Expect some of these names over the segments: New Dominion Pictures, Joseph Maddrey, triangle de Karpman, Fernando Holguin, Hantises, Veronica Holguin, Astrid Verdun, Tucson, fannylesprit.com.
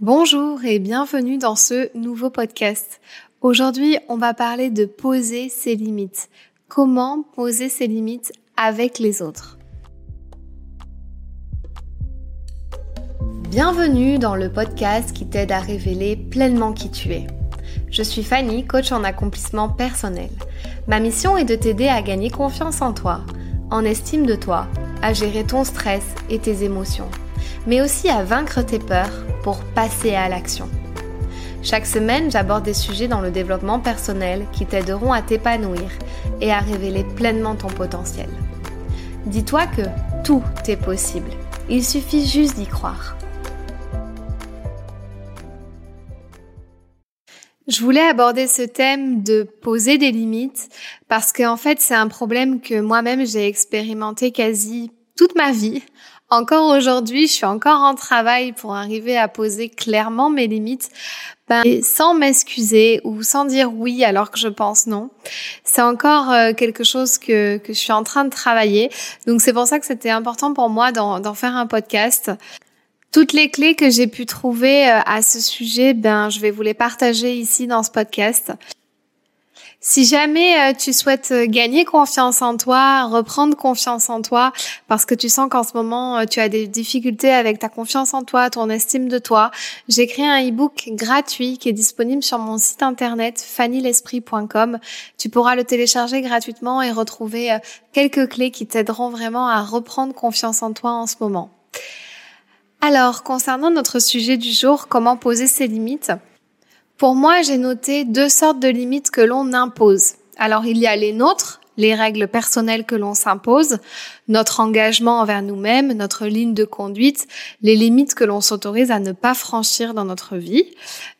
Bonjour et bienvenue dans ce nouveau podcast. Aujourd'hui, on va parler de poser ses limites. Comment poser ses limites avec les autres ? Bienvenue dans le podcast qui t'aide à révéler pleinement qui tu es. Je suis Fanny, coach en accomplissement personnel. Ma mission est de t'aider à gagner confiance en toi, en estime de toi, à gérer ton stress et tes émotions, mais aussi à vaincre tes peurs pour passer à l'action. Chaque semaine, j'aborde des sujets dans le développement personnel qui t'aideront à t'épanouir et à révéler pleinement ton potentiel. Dis-toi que tout est possible, il suffit juste d'y croire. Je voulais aborder ce thème de poser des limites parce qu'en fait, c'est un problème que moi-même j'ai expérimenté quasi toute ma vie. Encore aujourd'hui, je suis encore en travail pour arriver à poser clairement mes limites, sans m'excuser ou sans dire oui alors que je pense non. C'est encore quelque chose que je suis en train de travailler. Donc c'est pour ça que c'était important pour moi d'en faire un podcast. Toutes les clés que j'ai pu trouver à ce sujet, je vais vous les partager ici dans ce podcast. Si jamais tu souhaites gagner confiance en toi, reprendre confiance en toi, parce que tu sens qu'en ce moment tu as des difficultés avec ta confiance en toi, ton estime de toi, j'ai créé un e-book gratuit qui est disponible sur mon site internet fannylesprit.com. Tu pourras le télécharger gratuitement et retrouver quelques clés qui t'aideront vraiment à reprendre confiance en toi en ce moment. Alors, concernant notre sujet du jour, comment poser ses limites ? Pour moi, j'ai noté deux sortes de limites que l'on impose. Alors, il y a les nôtres, les règles personnelles que l'on s'impose, notre engagement envers nous-mêmes, notre ligne de conduite, les limites que l'on s'autorise à ne pas franchir dans notre vie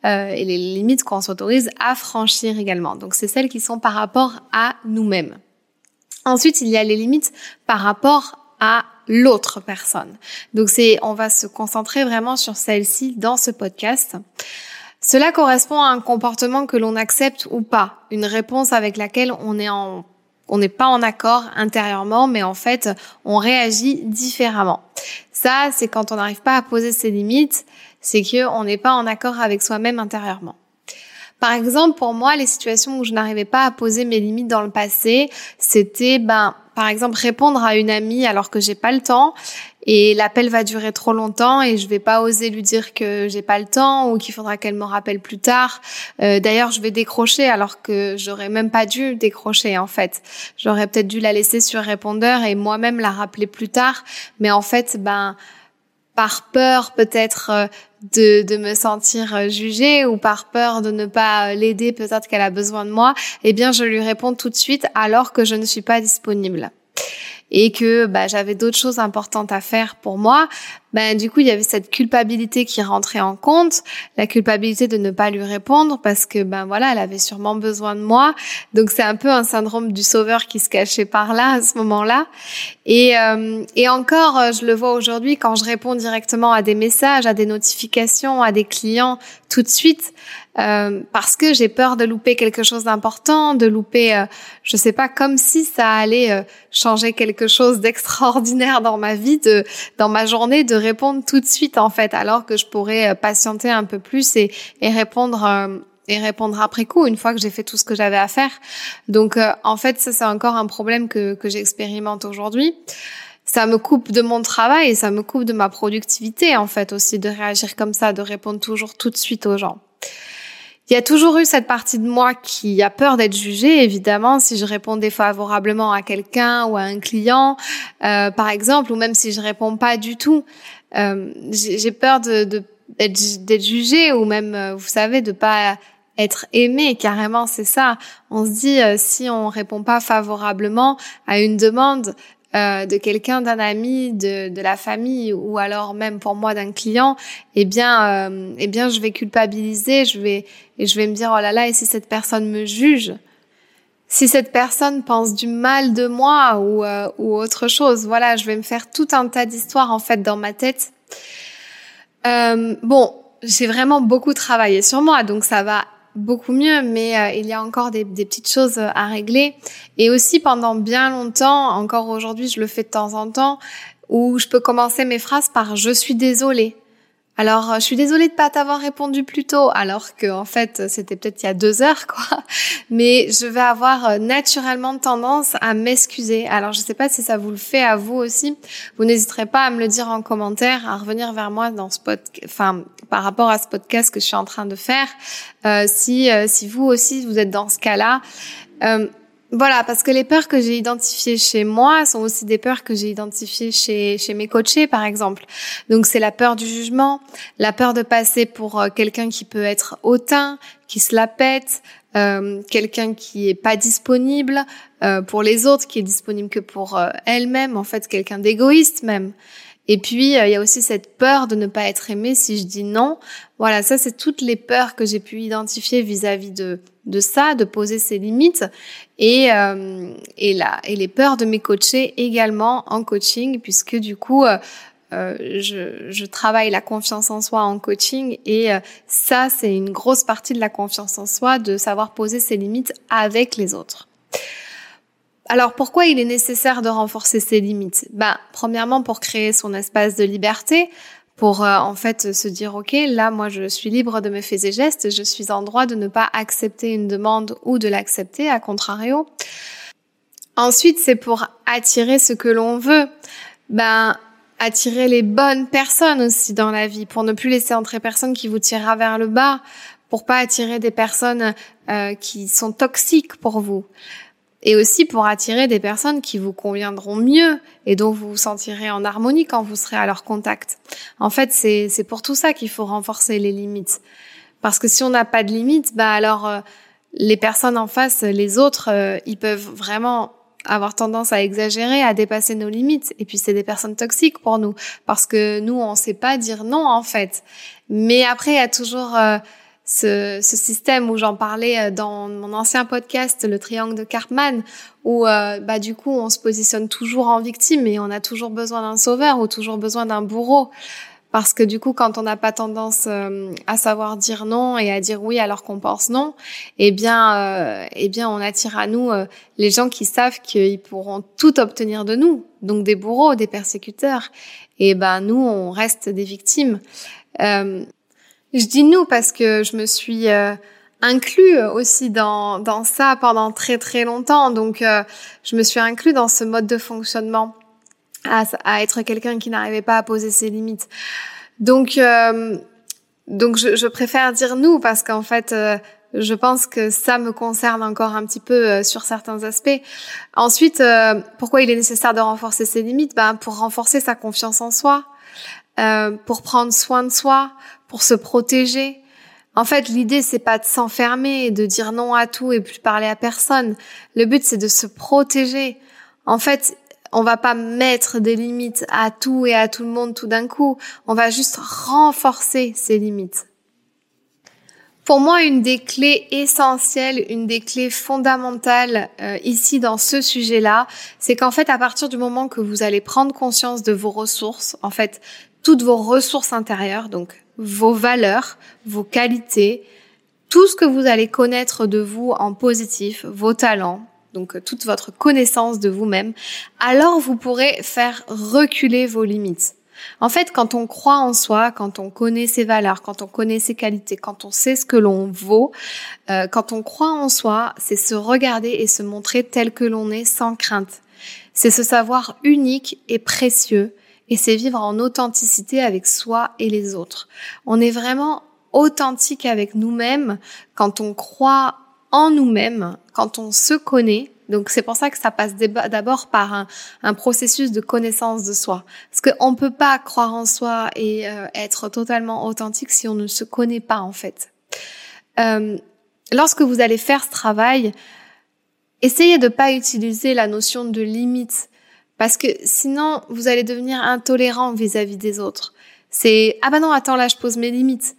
et les limites qu'on s'autorise à franchir également. Donc, c'est celles qui sont par rapport à nous-mêmes. Ensuite, il y a les limites par rapport à l'autre personne. Donc, on va se concentrer vraiment sur celles-ci dans ce podcast. Cela correspond à un comportement que l'on accepte ou pas, une réponse avec laquelle on n'est pas en accord intérieurement, mais en fait, on réagit différemment. Ça, c'est quand on n'arrive pas à poser ses limites, c'est qu'on n'est pas en accord avec soi-même intérieurement. Par exemple, pour moi, les situations où je n'arrivais pas à poser mes limites dans le passé, c'était, par exemple, répondre à une amie alors que j'ai pas le temps et l'appel va durer trop longtemps et je vais pas oser lui dire que j'ai pas le temps ou qu'il faudra qu'elle me rappelle plus tard. D'ailleurs, je vais décrocher alors que j'aurais même pas dû décrocher en fait. J'aurais peut-être dû la laisser sur répondeur et moi-même la rappeler plus tard. Mais en fait, par peur peut-être de me sentir jugée ou par peur de ne pas l'aider, peut-être qu'elle a besoin de moi, je lui réponds tout de suite alors que je ne suis pas disponible et que j'avais d'autres choses importantes à faire pour moi. Du coup, il y avait cette culpabilité qui rentrait en compte, la culpabilité de ne pas lui répondre parce que elle avait sûrement besoin de moi. Donc c'est un peu un syndrome du sauveur qui se cachait par là à ce moment-là. Et encore, je le vois aujourd'hui quand je réponds directement à des messages, à des notifications, à des clients tout de suite parce que j'ai peur de louper quelque chose d'important, de louper comme si ça allait changer quelque chose d'extraordinaire dans ma vie, dans ma journée, de répondre tout de suite en fait, alors que je pourrais patienter un peu plus et répondre après coup, une fois que j'ai fait tout ce que j'avais à faire. Donc en fait, ça c'est encore un problème que j'expérimente aujourd'hui. Ça me coupe de mon travail et ça me coupe de ma productivité en fait aussi, de réagir comme ça, de répondre toujours tout de suite aux gens. Il y a toujours eu cette partie de moi qui a peur d'être jugée, évidemment, si je réponds défavorablement à quelqu'un ou à un client, par exemple, ou même si je réponds pas du tout. J'ai peur d'être jugée ou même, vous savez, de pas être aimée, carrément, c'est ça. On se dit, si on répond pas favorablement à une demande de quelqu'un, d'un ami, de la famille ou alors même pour moi d'un client, je vais culpabiliser, je vais me dire oh là là, et si cette personne me juge, si cette personne pense du mal de moi ou autre chose, voilà, je vais me faire tout un tas d'histoires en fait dans ma tête. J'ai vraiment beaucoup travaillé sur moi, donc ça va beaucoup mieux, mais il y a encore des petites choses à régler. Et aussi pendant bien longtemps, encore aujourd'hui je le fais de temps en temps, où je peux commencer mes phrases par « je suis désolée ». Alors, je suis désolée de pas t'avoir répondu plus tôt, alors que en fait, c'était peut-être il y a 2 heures, quoi. Mais je vais avoir naturellement tendance à m'excuser. Alors, je sais pas si ça vous le fait à vous aussi. Vous n'hésiterez pas à me le dire en commentaire, à revenir vers moi dans ce podcast, enfin, par rapport à ce podcast que je suis en train de faire. Si vous aussi vous êtes dans ce cas-là. Voilà, parce que les peurs que j'ai identifiées chez moi sont aussi des peurs que j'ai identifiées chez mes coachés, par exemple. Donc, c'est la peur du jugement, la peur de passer pour quelqu'un qui peut être hautain, qui se la pète, quelqu'un qui est pas disponible pour les autres, qui est disponible que pour elle-même, en fait, quelqu'un d'égoïste même. Et puis, il y a aussi cette peur de ne pas être aimée si je dis non. Voilà, ça, c'est toutes les peurs que j'ai pu identifier vis-à-vis de ça, de poser ses limites et les peurs de mes coachés également en coaching, puisque du coup je travaille la confiance en soi en coaching et ça c'est une grosse partie de la confiance en soi, de savoir poser ses limites avec les autres. Alors pourquoi il est nécessaire de renforcer ses limites? Premièrement pour créer son espace de liberté, pour en fait se dire ok, là moi je suis libre de mes faits et gestes, je suis en droit de ne pas accepter une demande ou de l'accepter à contrario. Ensuite, c'est pour attirer ce que l'on veut, attirer les bonnes personnes aussi dans la vie, pour ne plus laisser entrer personne qui vous tirera vers le bas, pour pas attirer des personnes qui sont toxiques pour vous. Et aussi pour attirer des personnes qui vous conviendront mieux et dont vous vous sentirez en harmonie quand vous serez à leur contact. En fait, c'est pour tout ça qu'il faut renforcer les limites. Parce que si on n'a pas de limites, les personnes en face, les autres, ils peuvent vraiment avoir tendance à exagérer, à dépasser nos limites. Et puis, c'est des personnes toxiques pour nous. Parce que nous, on ne sait pas dire non, en fait. Mais après, il y a toujours... Ce système où j'en parlais dans mon ancien podcast, le triangle de Karpman, où du coup on se positionne toujours en victime et on a toujours besoin d'un sauveur ou toujours besoin d'un bourreau, parce que du coup quand on n'a pas tendance à savoir dire non et à dire oui alors qu'on pense non, eh bien on attire à nous les gens qui savent qu'ils pourront tout obtenir de nous, donc des bourreaux, des persécuteurs, et nous on reste des victimes. Je dis nous parce que je me suis inclue aussi dans ça pendant très très longtemps. Donc je me suis inclue dans ce mode de fonctionnement, à être quelqu'un qui n'arrivait pas à poser ses limites. Donc je préfère dire nous parce qu'en fait je pense que ça me concerne encore un petit peu sur certains aspects. Ensuite, pourquoi il est nécessaire de renforcer ses limites? Pour renforcer sa confiance en soi. Pour prendre soin de soi, pour se protéger. En fait, l'idée, c'est pas de s'enfermer, de dire non à tout et plus parler à personne. Le but, c'est de se protéger. En fait, on va pas mettre des limites à tout et à tout le monde tout d'un coup. On va juste renforcer ces limites. Pour moi, une des clés essentielles, une des clés fondamentales ici dans ce sujet-là, c'est qu'en fait, à partir du moment que vous allez prendre conscience de vos ressources, en fait, toutes vos ressources intérieures, donc vos valeurs, vos qualités, tout ce que vous allez connaître de vous en positif, vos talents, donc toute votre connaissance de vous-même, alors vous pourrez faire reculer vos limites. En fait, quand on croit en soi, quand on connaît ses valeurs, quand on connaît ses qualités, quand on sait ce que l'on vaut, quand on croit en soi, c'est se regarder et se montrer tel que l'on est sans crainte. C'est se savoir unique et précieux et c'est vivre en authenticité avec soi et les autres. On est vraiment authentique avec nous-mêmes quand on croit en nous-mêmes, quand on se connaît. Donc c'est pour ça que ça passe d'abord par un processus de connaissance de soi. Parce qu'on ne peut pas croire en soi et être totalement authentique si on ne se connaît pas en fait. Lorsque vous allez faire ce travail, essayez de ne pas utiliser la notion de limite. Parce que sinon vous allez devenir intolérant vis-à-vis des autres. C'est « Ah bah non, attends, là je pose mes limites ».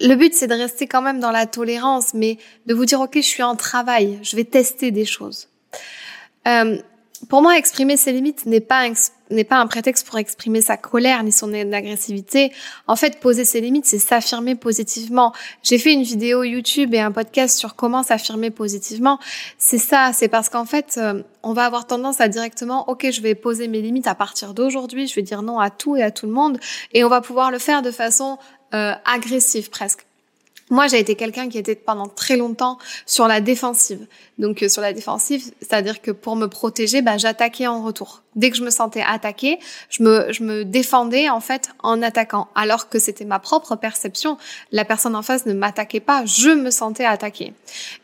Le but, c'est de rester quand même dans la tolérance, mais de vous dire « Ok, je suis en travail, je vais tester des choses ». Pour moi, exprimer ses limites n'est pas un prétexte pour exprimer sa colère ni son agressivité. En fait, poser ses limites, c'est s'affirmer positivement. J'ai fait une vidéo YouTube et un podcast sur comment s'affirmer positivement. C'est ça, c'est parce qu'en fait, on va avoir tendance à directement, ok, je vais poser mes limites à partir d'aujourd'hui, je vais dire non à tout et à tout le monde, et on va pouvoir le faire de façon agressive presque. Moi, j'ai été quelqu'un qui était pendant très longtemps sur la défensive. Donc, sur la défensive, c'est-à-dire que pour me protéger, j'attaquais en retour. Dès que je me sentais attaquée, je me défendais en fait en attaquant. Alors que c'était ma propre perception, la personne en face ne m'attaquait pas, je me sentais attaquée.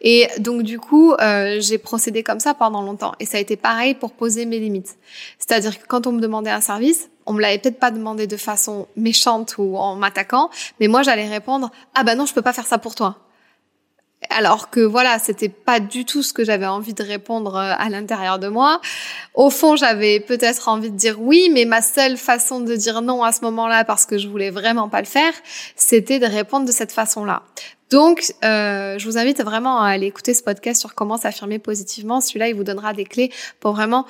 Et donc du coup, j'ai procédé comme ça pendant longtemps. Et ça a été pareil pour poser mes limites. C'est-à-dire que quand on me demandait un service, on me l'avait peut-être pas demandé de façon méchante ou en m'attaquant, mais moi j'allais répondre « Ah non, je peux pas faire ça pour toi ». Alors que voilà, c'était pas du tout ce que j'avais envie de répondre à l'intérieur de moi. Au fond, j'avais peut-être envie de dire oui, mais ma seule façon de dire non à ce moment-là, parce que je voulais vraiment pas le faire, c'était de répondre de cette façon-là. Donc, je vous invite vraiment à aller écouter ce podcast sur comment s'affirmer positivement. Celui-là, il vous donnera des clés pour vraiment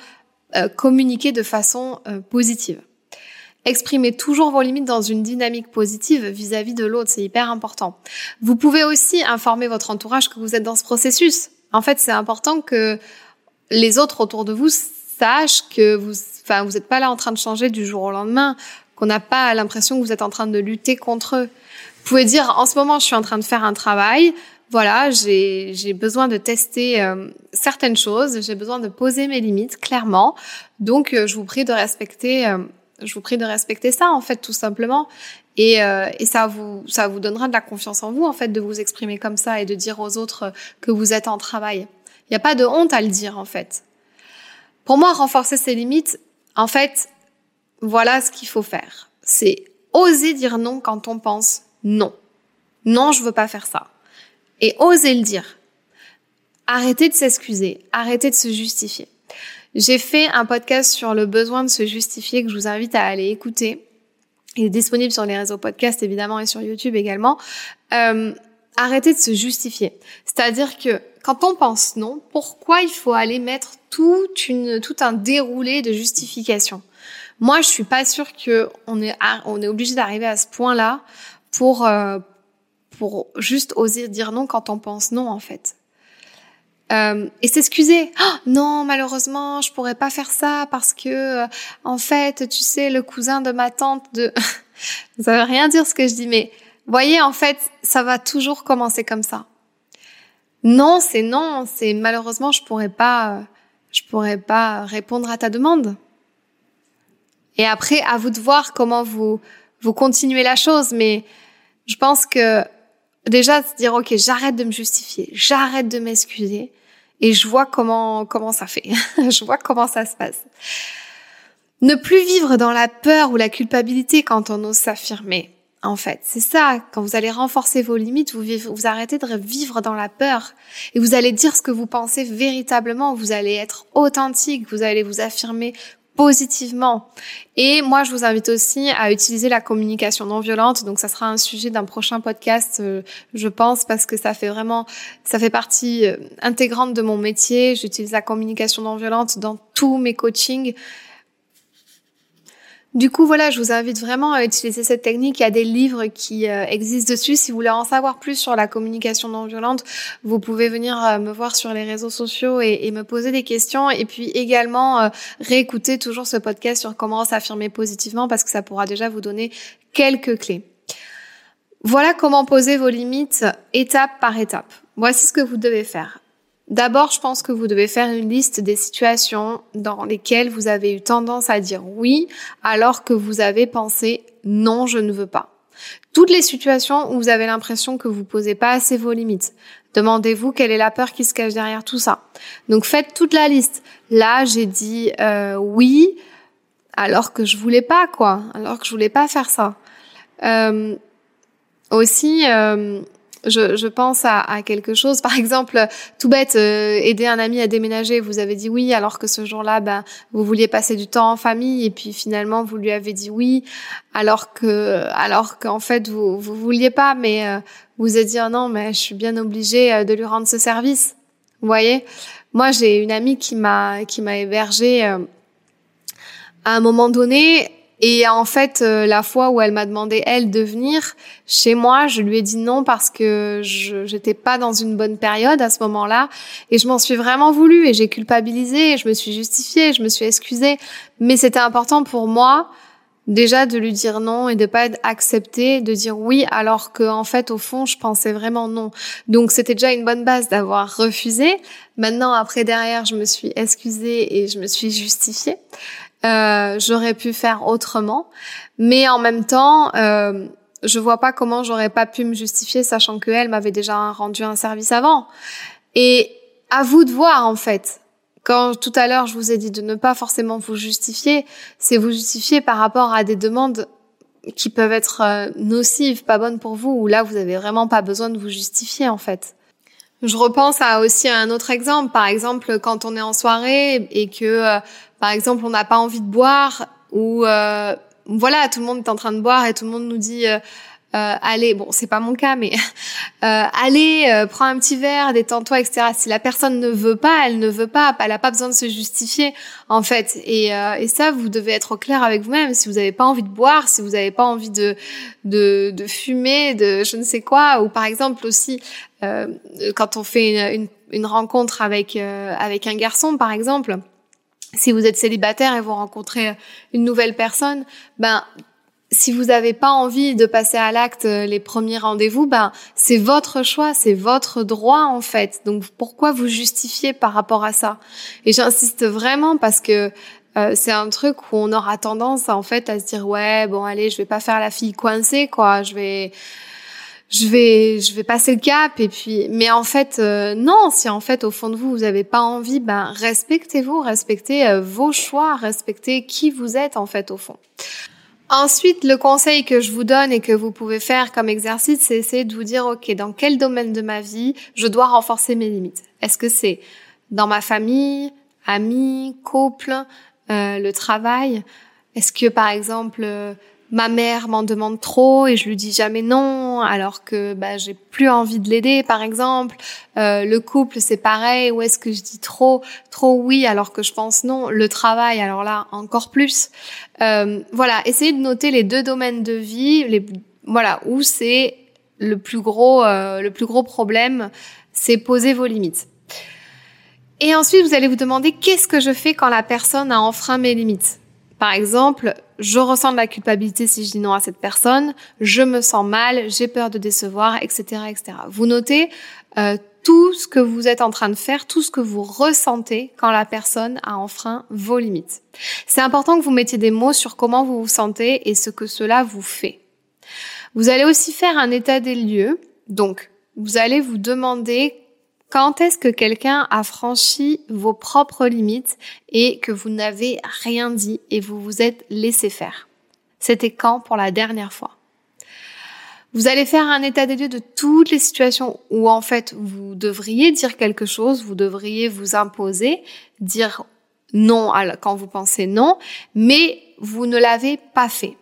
communiquer de façon positive. Exprimez toujours vos limites dans une dynamique positive vis-à-vis de l'autre, c'est hyper important. Vous pouvez aussi informer votre entourage que vous êtes dans ce processus. En fait, c'est important que les autres autour de vous sachent que vous n'êtes pas là en train de changer du jour au lendemain, qu'on n'a pas l'impression que vous êtes en train de lutter contre eux. Vous pouvez dire, en ce moment, je suis en train de faire un travail, voilà, j'ai besoin de tester certaines choses, j'ai besoin de poser mes limites, clairement. Donc, je vous prie de respecter... Je vous prie de respecter ça, en fait, tout simplement. Et ça vous donnera de la confiance en vous, en fait, de vous exprimer comme ça et de dire aux autres que vous êtes en travail. Il n'y a pas de honte à le dire, en fait. Pour moi, renforcer ses limites, en fait, voilà ce qu'il faut faire. C'est oser dire non quand on pense non. Non, je veux pas faire ça. Et oser le dire. Arrêtez de s'excuser. Arrêtez de se justifier. J'ai fait un podcast sur le besoin de se justifier que je vous invite à aller écouter. Il est disponible sur les réseaux podcasts, évidemment, et sur YouTube également. Arrêtez de se justifier. C'est-à-dire que quand on pense non, pourquoi il faut aller mettre tout un déroulé de justification? Moi, je suis pas sûre qu'on est obligé d'arriver à ce point-là pour juste oser dire non quand on pense non, en fait. Et s'excuser. Oh, non, malheureusement, je pourrais pas faire ça parce que, en fait, tu sais, le cousin de ma tante de... Ça veut rien dire ce que je dis, mais voyez, en fait, ça va toujours commencer comme ça. Non, c'est malheureusement, je pourrais pas répondre à ta demande. Et après, à vous de voir comment vous continuez la chose, mais je pense que déjà, se dire, ok, j'arrête de me justifier, j'arrête de m'excuser. Et je vois comment ça fait. Je vois comment ça se passe. Ne plus vivre dans la peur ou la culpabilité quand on ose s'affirmer. En fait, c'est ça. Quand vous allez renforcer vos limites, vous arrêtez de vivre dans la peur. Et vous allez dire ce que vous pensez véritablement. Vous allez être authentique. Vous allez vous affirmer positivement. Et moi, je vous invite aussi à utiliser la communication non violente. Donc, ça sera un sujet d'un prochain podcast, je pense, parce que ça fait partie intégrante de mon métier. J'utilise la communication non violente dans tous mes coachings. Du coup, voilà, je vous invite vraiment à utiliser cette technique. Il y a des livres qui existent dessus. Si vous voulez en savoir plus sur la communication non violente, vous pouvez venir me voir sur les réseaux sociaux et me poser des questions. Et puis également, réécouter toujours ce podcast sur comment s'affirmer positivement parce que ça pourra déjà vous donner quelques clés. Voilà comment poser vos limites étape par étape. Voici ce que vous devez faire. D'abord, je pense que vous devez faire une liste des situations dans lesquelles vous avez eu tendance à dire oui, alors que vous avez pensé non, je ne veux pas. Toutes les situations où vous avez l'impression que vous posez pas assez vos limites. Demandez-vous quelle est la peur qui se cache derrière tout ça. Donc faites toute la liste. Là, j'ai dit oui, alors que je voulais pas, quoi. Alors que je voulais pas faire ça. Je pense à quelque chose, par exemple, tout bête, aider un ami à déménager. Vous avez dit oui, alors que ce jour-là, vous vouliez passer du temps en famille, et puis finalement, vous lui avez dit oui, alors qu'en fait, vous vouliez pas, mais vous avez dit oh non, mais je suis bien obligée de lui rendre ce service. Vous voyez, Moi, j'ai une amie qui m'a hébergée à un moment donné. Et en fait, la fois où elle m'a demandé, elle, de venir chez moi, je lui ai dit non parce que j'étais pas dans une bonne période à ce moment-là. Et je m'en suis vraiment voulu et j'ai culpabilisé, et je me suis justifiée, je me suis excusée. Mais c'était important pour moi, déjà, de lui dire non et de pas accepter de dire oui alors que, en fait, au fond, je pensais vraiment non. Donc, c'était déjà une bonne base d'avoir refusé. Maintenant, après, derrière, je me suis excusée et je me suis justifiée. J'aurais pu faire autrement, mais en même temps, je vois pas comment j'aurais pas pu me justifier, sachant que elle m'avait déjà rendu un service avant. Et à vous de voir, en fait. Quand tout à l'heure je vous ai dit de ne pas forcément vous justifier, c'est vous justifier par rapport à des demandes qui peuvent être nocives, pas bonnes pour vous, où là vous avez vraiment pas besoin de vous justifier, en fait. Je repense à aussi un autre exemple. Par exemple, quand on est en soirée et que, par exemple, on n'a pas envie de boire, ou voilà, tout le monde est en train de boire et tout le monde nous dit allez, bon, c'est pas mon cas, mais allez, prends un petit verre, détends-toi, etc. Si la personne ne veut pas, elle ne veut pas, elle n'a pas besoin de se justifier, en fait. Et ça, vous devez être au clair avec vous-même. Si vous n'avez pas envie de boire, si vous n'avez pas envie de fumer, de je ne sais quoi, ou par exemple aussi quand on fait une rencontre avec un garçon, par exemple, si vous êtes célibataire et vous rencontrez une nouvelle personne, ben si vous n'avez pas envie de passer à l'acte les premiers rendez-vous, ben c'est votre choix, c'est votre droit, en fait. Donc pourquoi vous justifier par rapport à ça? Et j'insiste vraiment parce que c'est un truc où on aura tendance, en fait, à se dire ouais, bon, allez, je vais pas faire la fille coincée, quoi. Je vais passer le cap, et puis, mais en fait, non, si en fait, au fond de vous, vous avez pas envie, ben, respectez-vous, respectez vos choix, respectez qui vous êtes, en fait, au fond. Ensuite, le conseil que je vous donne et que vous pouvez faire comme exercice, c'est essayer de vous dire, OK, dans quel domaine de ma vie je dois renforcer mes limites? Est-ce que c'est dans ma famille, amis, couple, le travail? Est-ce que, par exemple, ma mère m'en demande trop et je lui dis jamais non, alors que bah j'ai plus envie de l'aider, par exemple. Le couple, c'est pareil. Où est-ce que je dis trop oui alors que je pense non. Le travail, alors là encore plus. Voilà, essayez de noter les deux domaines de vie, voilà où c'est le plus gros problème, c'est poser vos limites. Et ensuite, vous allez vous demander qu'est-ce que je fais quand la personne a enfreint mes limites. Par exemple, je ressens de la culpabilité si je dis non à cette personne, je me sens mal, j'ai peur de décevoir, etc., etc. Vous notez tout ce que vous êtes en train de faire, tout ce que vous ressentez quand la personne a enfreint vos limites. C'est important que vous mettiez des mots sur comment vous vous sentez et ce que cela vous fait. Vous allez aussi faire un état des lieux. Donc, vous allez vous demander quand est-ce que quelqu'un a franchi vos propres limites et que vous n'avez rien dit et vous vous êtes laissé faire? C'était quand pour la dernière fois? Vous allez faire un état des lieux de toutes les situations où, en fait, vous devriez dire quelque chose, vous devriez vous imposer, dire non quand vous pensez non, mais vous ne l'avez pas fait.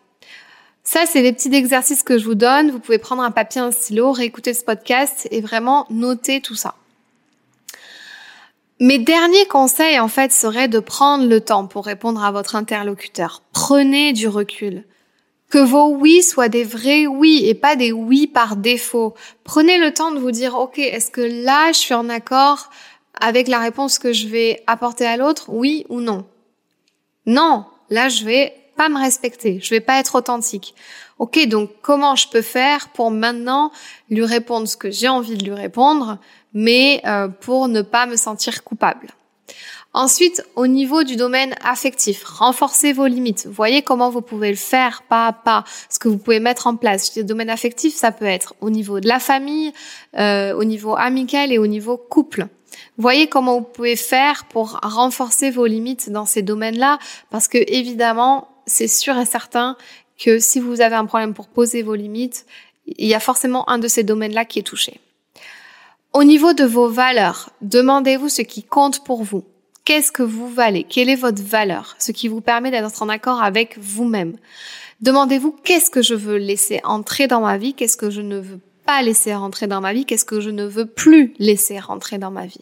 Ça, c'est les petits exercices que je vous donne. Vous pouvez prendre un papier, un stylo, réécouter ce podcast et vraiment noter tout ça. Mes derniers conseils, en fait, seraient de prendre le temps pour répondre à votre interlocuteur. Prenez du recul. Que vos oui soient des vrais oui et pas des oui par défaut. Prenez le temps de vous dire, OK, est-ce que là, je suis en accord avec la réponse que je vais apporter à l'autre? Oui ou non? Non, là, je vais pas me respecter. Je vais pas être authentique. OK, donc comment je peux faire pour maintenant lui répondre ce que j'ai envie de lui répondre, mais pour ne pas me sentir coupable. Ensuite, au niveau du domaine affectif, renforcez vos limites. Voyez comment vous pouvez le faire pas à pas, ce que vous pouvez mettre en place. Le domaine affectif, ça peut être au niveau de la famille, au niveau amical et au niveau couple. Voyez comment vous pouvez faire pour renforcer vos limites dans ces domaines-là, parce que évidemment, c'est sûr et certain que si vous avez un problème pour poser vos limites, il y a forcément un de ces domaines-là qui est touché. Au niveau de vos valeurs, demandez-vous ce qui compte pour vous. Qu'est-ce que vous valez? Quelle est votre valeur? Ce qui vous permet d'être en accord avec vous-même. Demandez-vous qu'est-ce que je veux laisser entrer dans ma vie? Qu'est-ce que je ne veux pas laisser rentrer dans ma vie? Qu'est-ce que je ne veux plus laisser rentrer dans ma vie?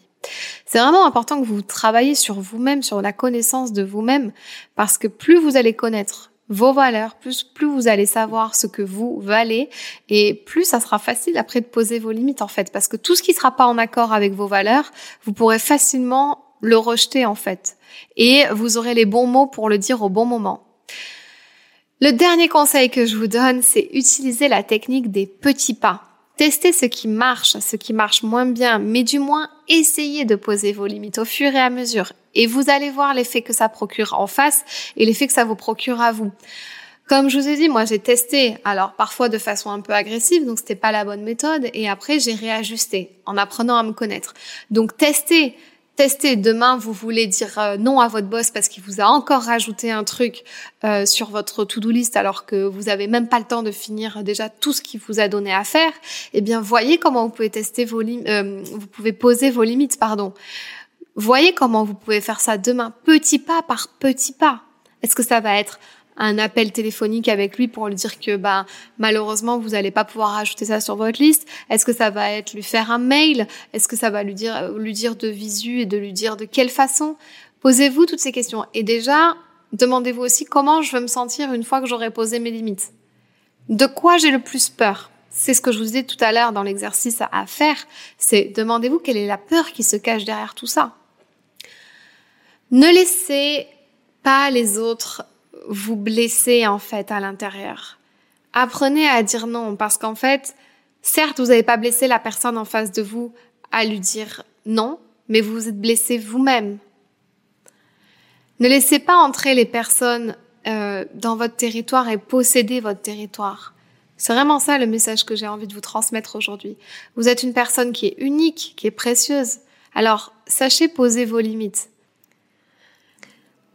C'est vraiment important que vous travaillez sur vous-même, sur la connaissance de vous-même, parce que plus vous allez connaître vos valeurs, plus vous allez savoir ce que vous valez, et plus ça sera facile après de poser vos limites, en fait, parce que tout ce qui ne sera pas en accord avec vos valeurs, vous pourrez facilement le rejeter, en fait, et vous aurez les bons mots pour le dire au bon moment. Le dernier conseil que je vous donne, c'est utiliser la technique des petits pas. Testez ce qui marche moins bien, mais du moins essayez de poser vos limites au fur et à mesure. Et vous allez voir l'effet que ça procure en face et l'effet que ça vous procure à vous. Comme je vous ai dit, moi j'ai testé, alors parfois de façon un peu agressive, donc c'était pas la bonne méthode. Et après j'ai réajusté en apprenant à me connaître. Donc testez. Demain, vous voulez dire non à votre boss parce qu'il vous a encore rajouté un truc sur votre to-do list alors que vous avez même pas le temps de finir déjà tout ce qu'il vous a donné à faire. Eh bien, voyez comment vous pouvez poser vos limites, pardon. Voyez comment vous pouvez faire ça demain, petit pas par petit pas. Est-ce que ça va être un appel téléphonique avec lui pour lui dire que malheureusement, vous n'allez pas pouvoir rajouter ça sur votre liste? Est-ce que ça va être lui faire un mail? Est-ce que ça va lui dire de visu et de lui dire de quelle façon? Posez-vous toutes ces questions. Et déjà, demandez-vous aussi comment je veux me sentir une fois que j'aurai posé mes limites. De quoi j'ai le plus peur? C'est ce que je vous disais tout à l'heure dans l'exercice à faire. C'est demandez-vous quelle est la peur qui se cache derrière tout ça. Ne laissez pas les autres vous blessez en fait à l'intérieur. Apprenez à dire non, parce qu'en fait, certes, vous n'avez pas blessé la personne en face de vous à lui dire non, mais vous vous êtes blessé vous-même. Ne laissez pas entrer les personnes dans votre territoire et posséder votre territoire. C'est vraiment ça le message que j'ai envie de vous transmettre aujourd'hui. Vous êtes une personne qui est unique, qui est précieuse. Alors, sachez poser vos limites.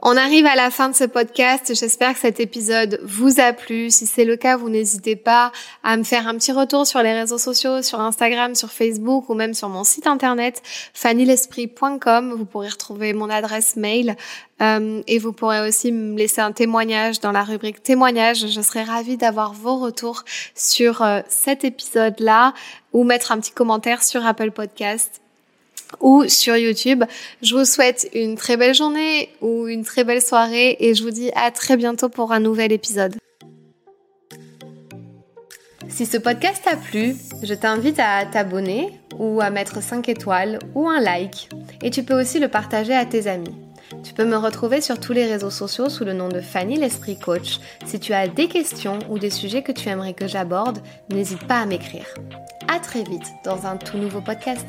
On arrive à la fin de ce podcast. J'espère que cet épisode vous a plu. Si c'est le cas, vous n'hésitez pas à me faire un petit retour sur les réseaux sociaux, sur Instagram, sur Facebook ou même sur mon site internet fannylesprit.com. Vous pourrez retrouver mon adresse mail et vous pourrez aussi me laisser un témoignage dans la rubrique témoignage. Je serai ravie d'avoir vos retours sur cet épisode-là ou mettre un petit commentaire sur Apple Podcast ou sur YouTube. Je vous souhaite une très belle journée ou une très belle soirée et je vous dis à très bientôt pour un nouvel épisode. Si ce podcast t'a plu, je t'invite à t'abonner ou à mettre 5 étoiles ou un like. Et tu peux aussi le partager à tes amis. Tu peux me retrouver sur tous les réseaux sociaux sous le nom de Fanny l'Esprit Coach. Si tu as des questions ou des sujets que tu aimerais que j'aborde, n'hésite pas à m'écrire. À très vite dans un tout nouveau podcast.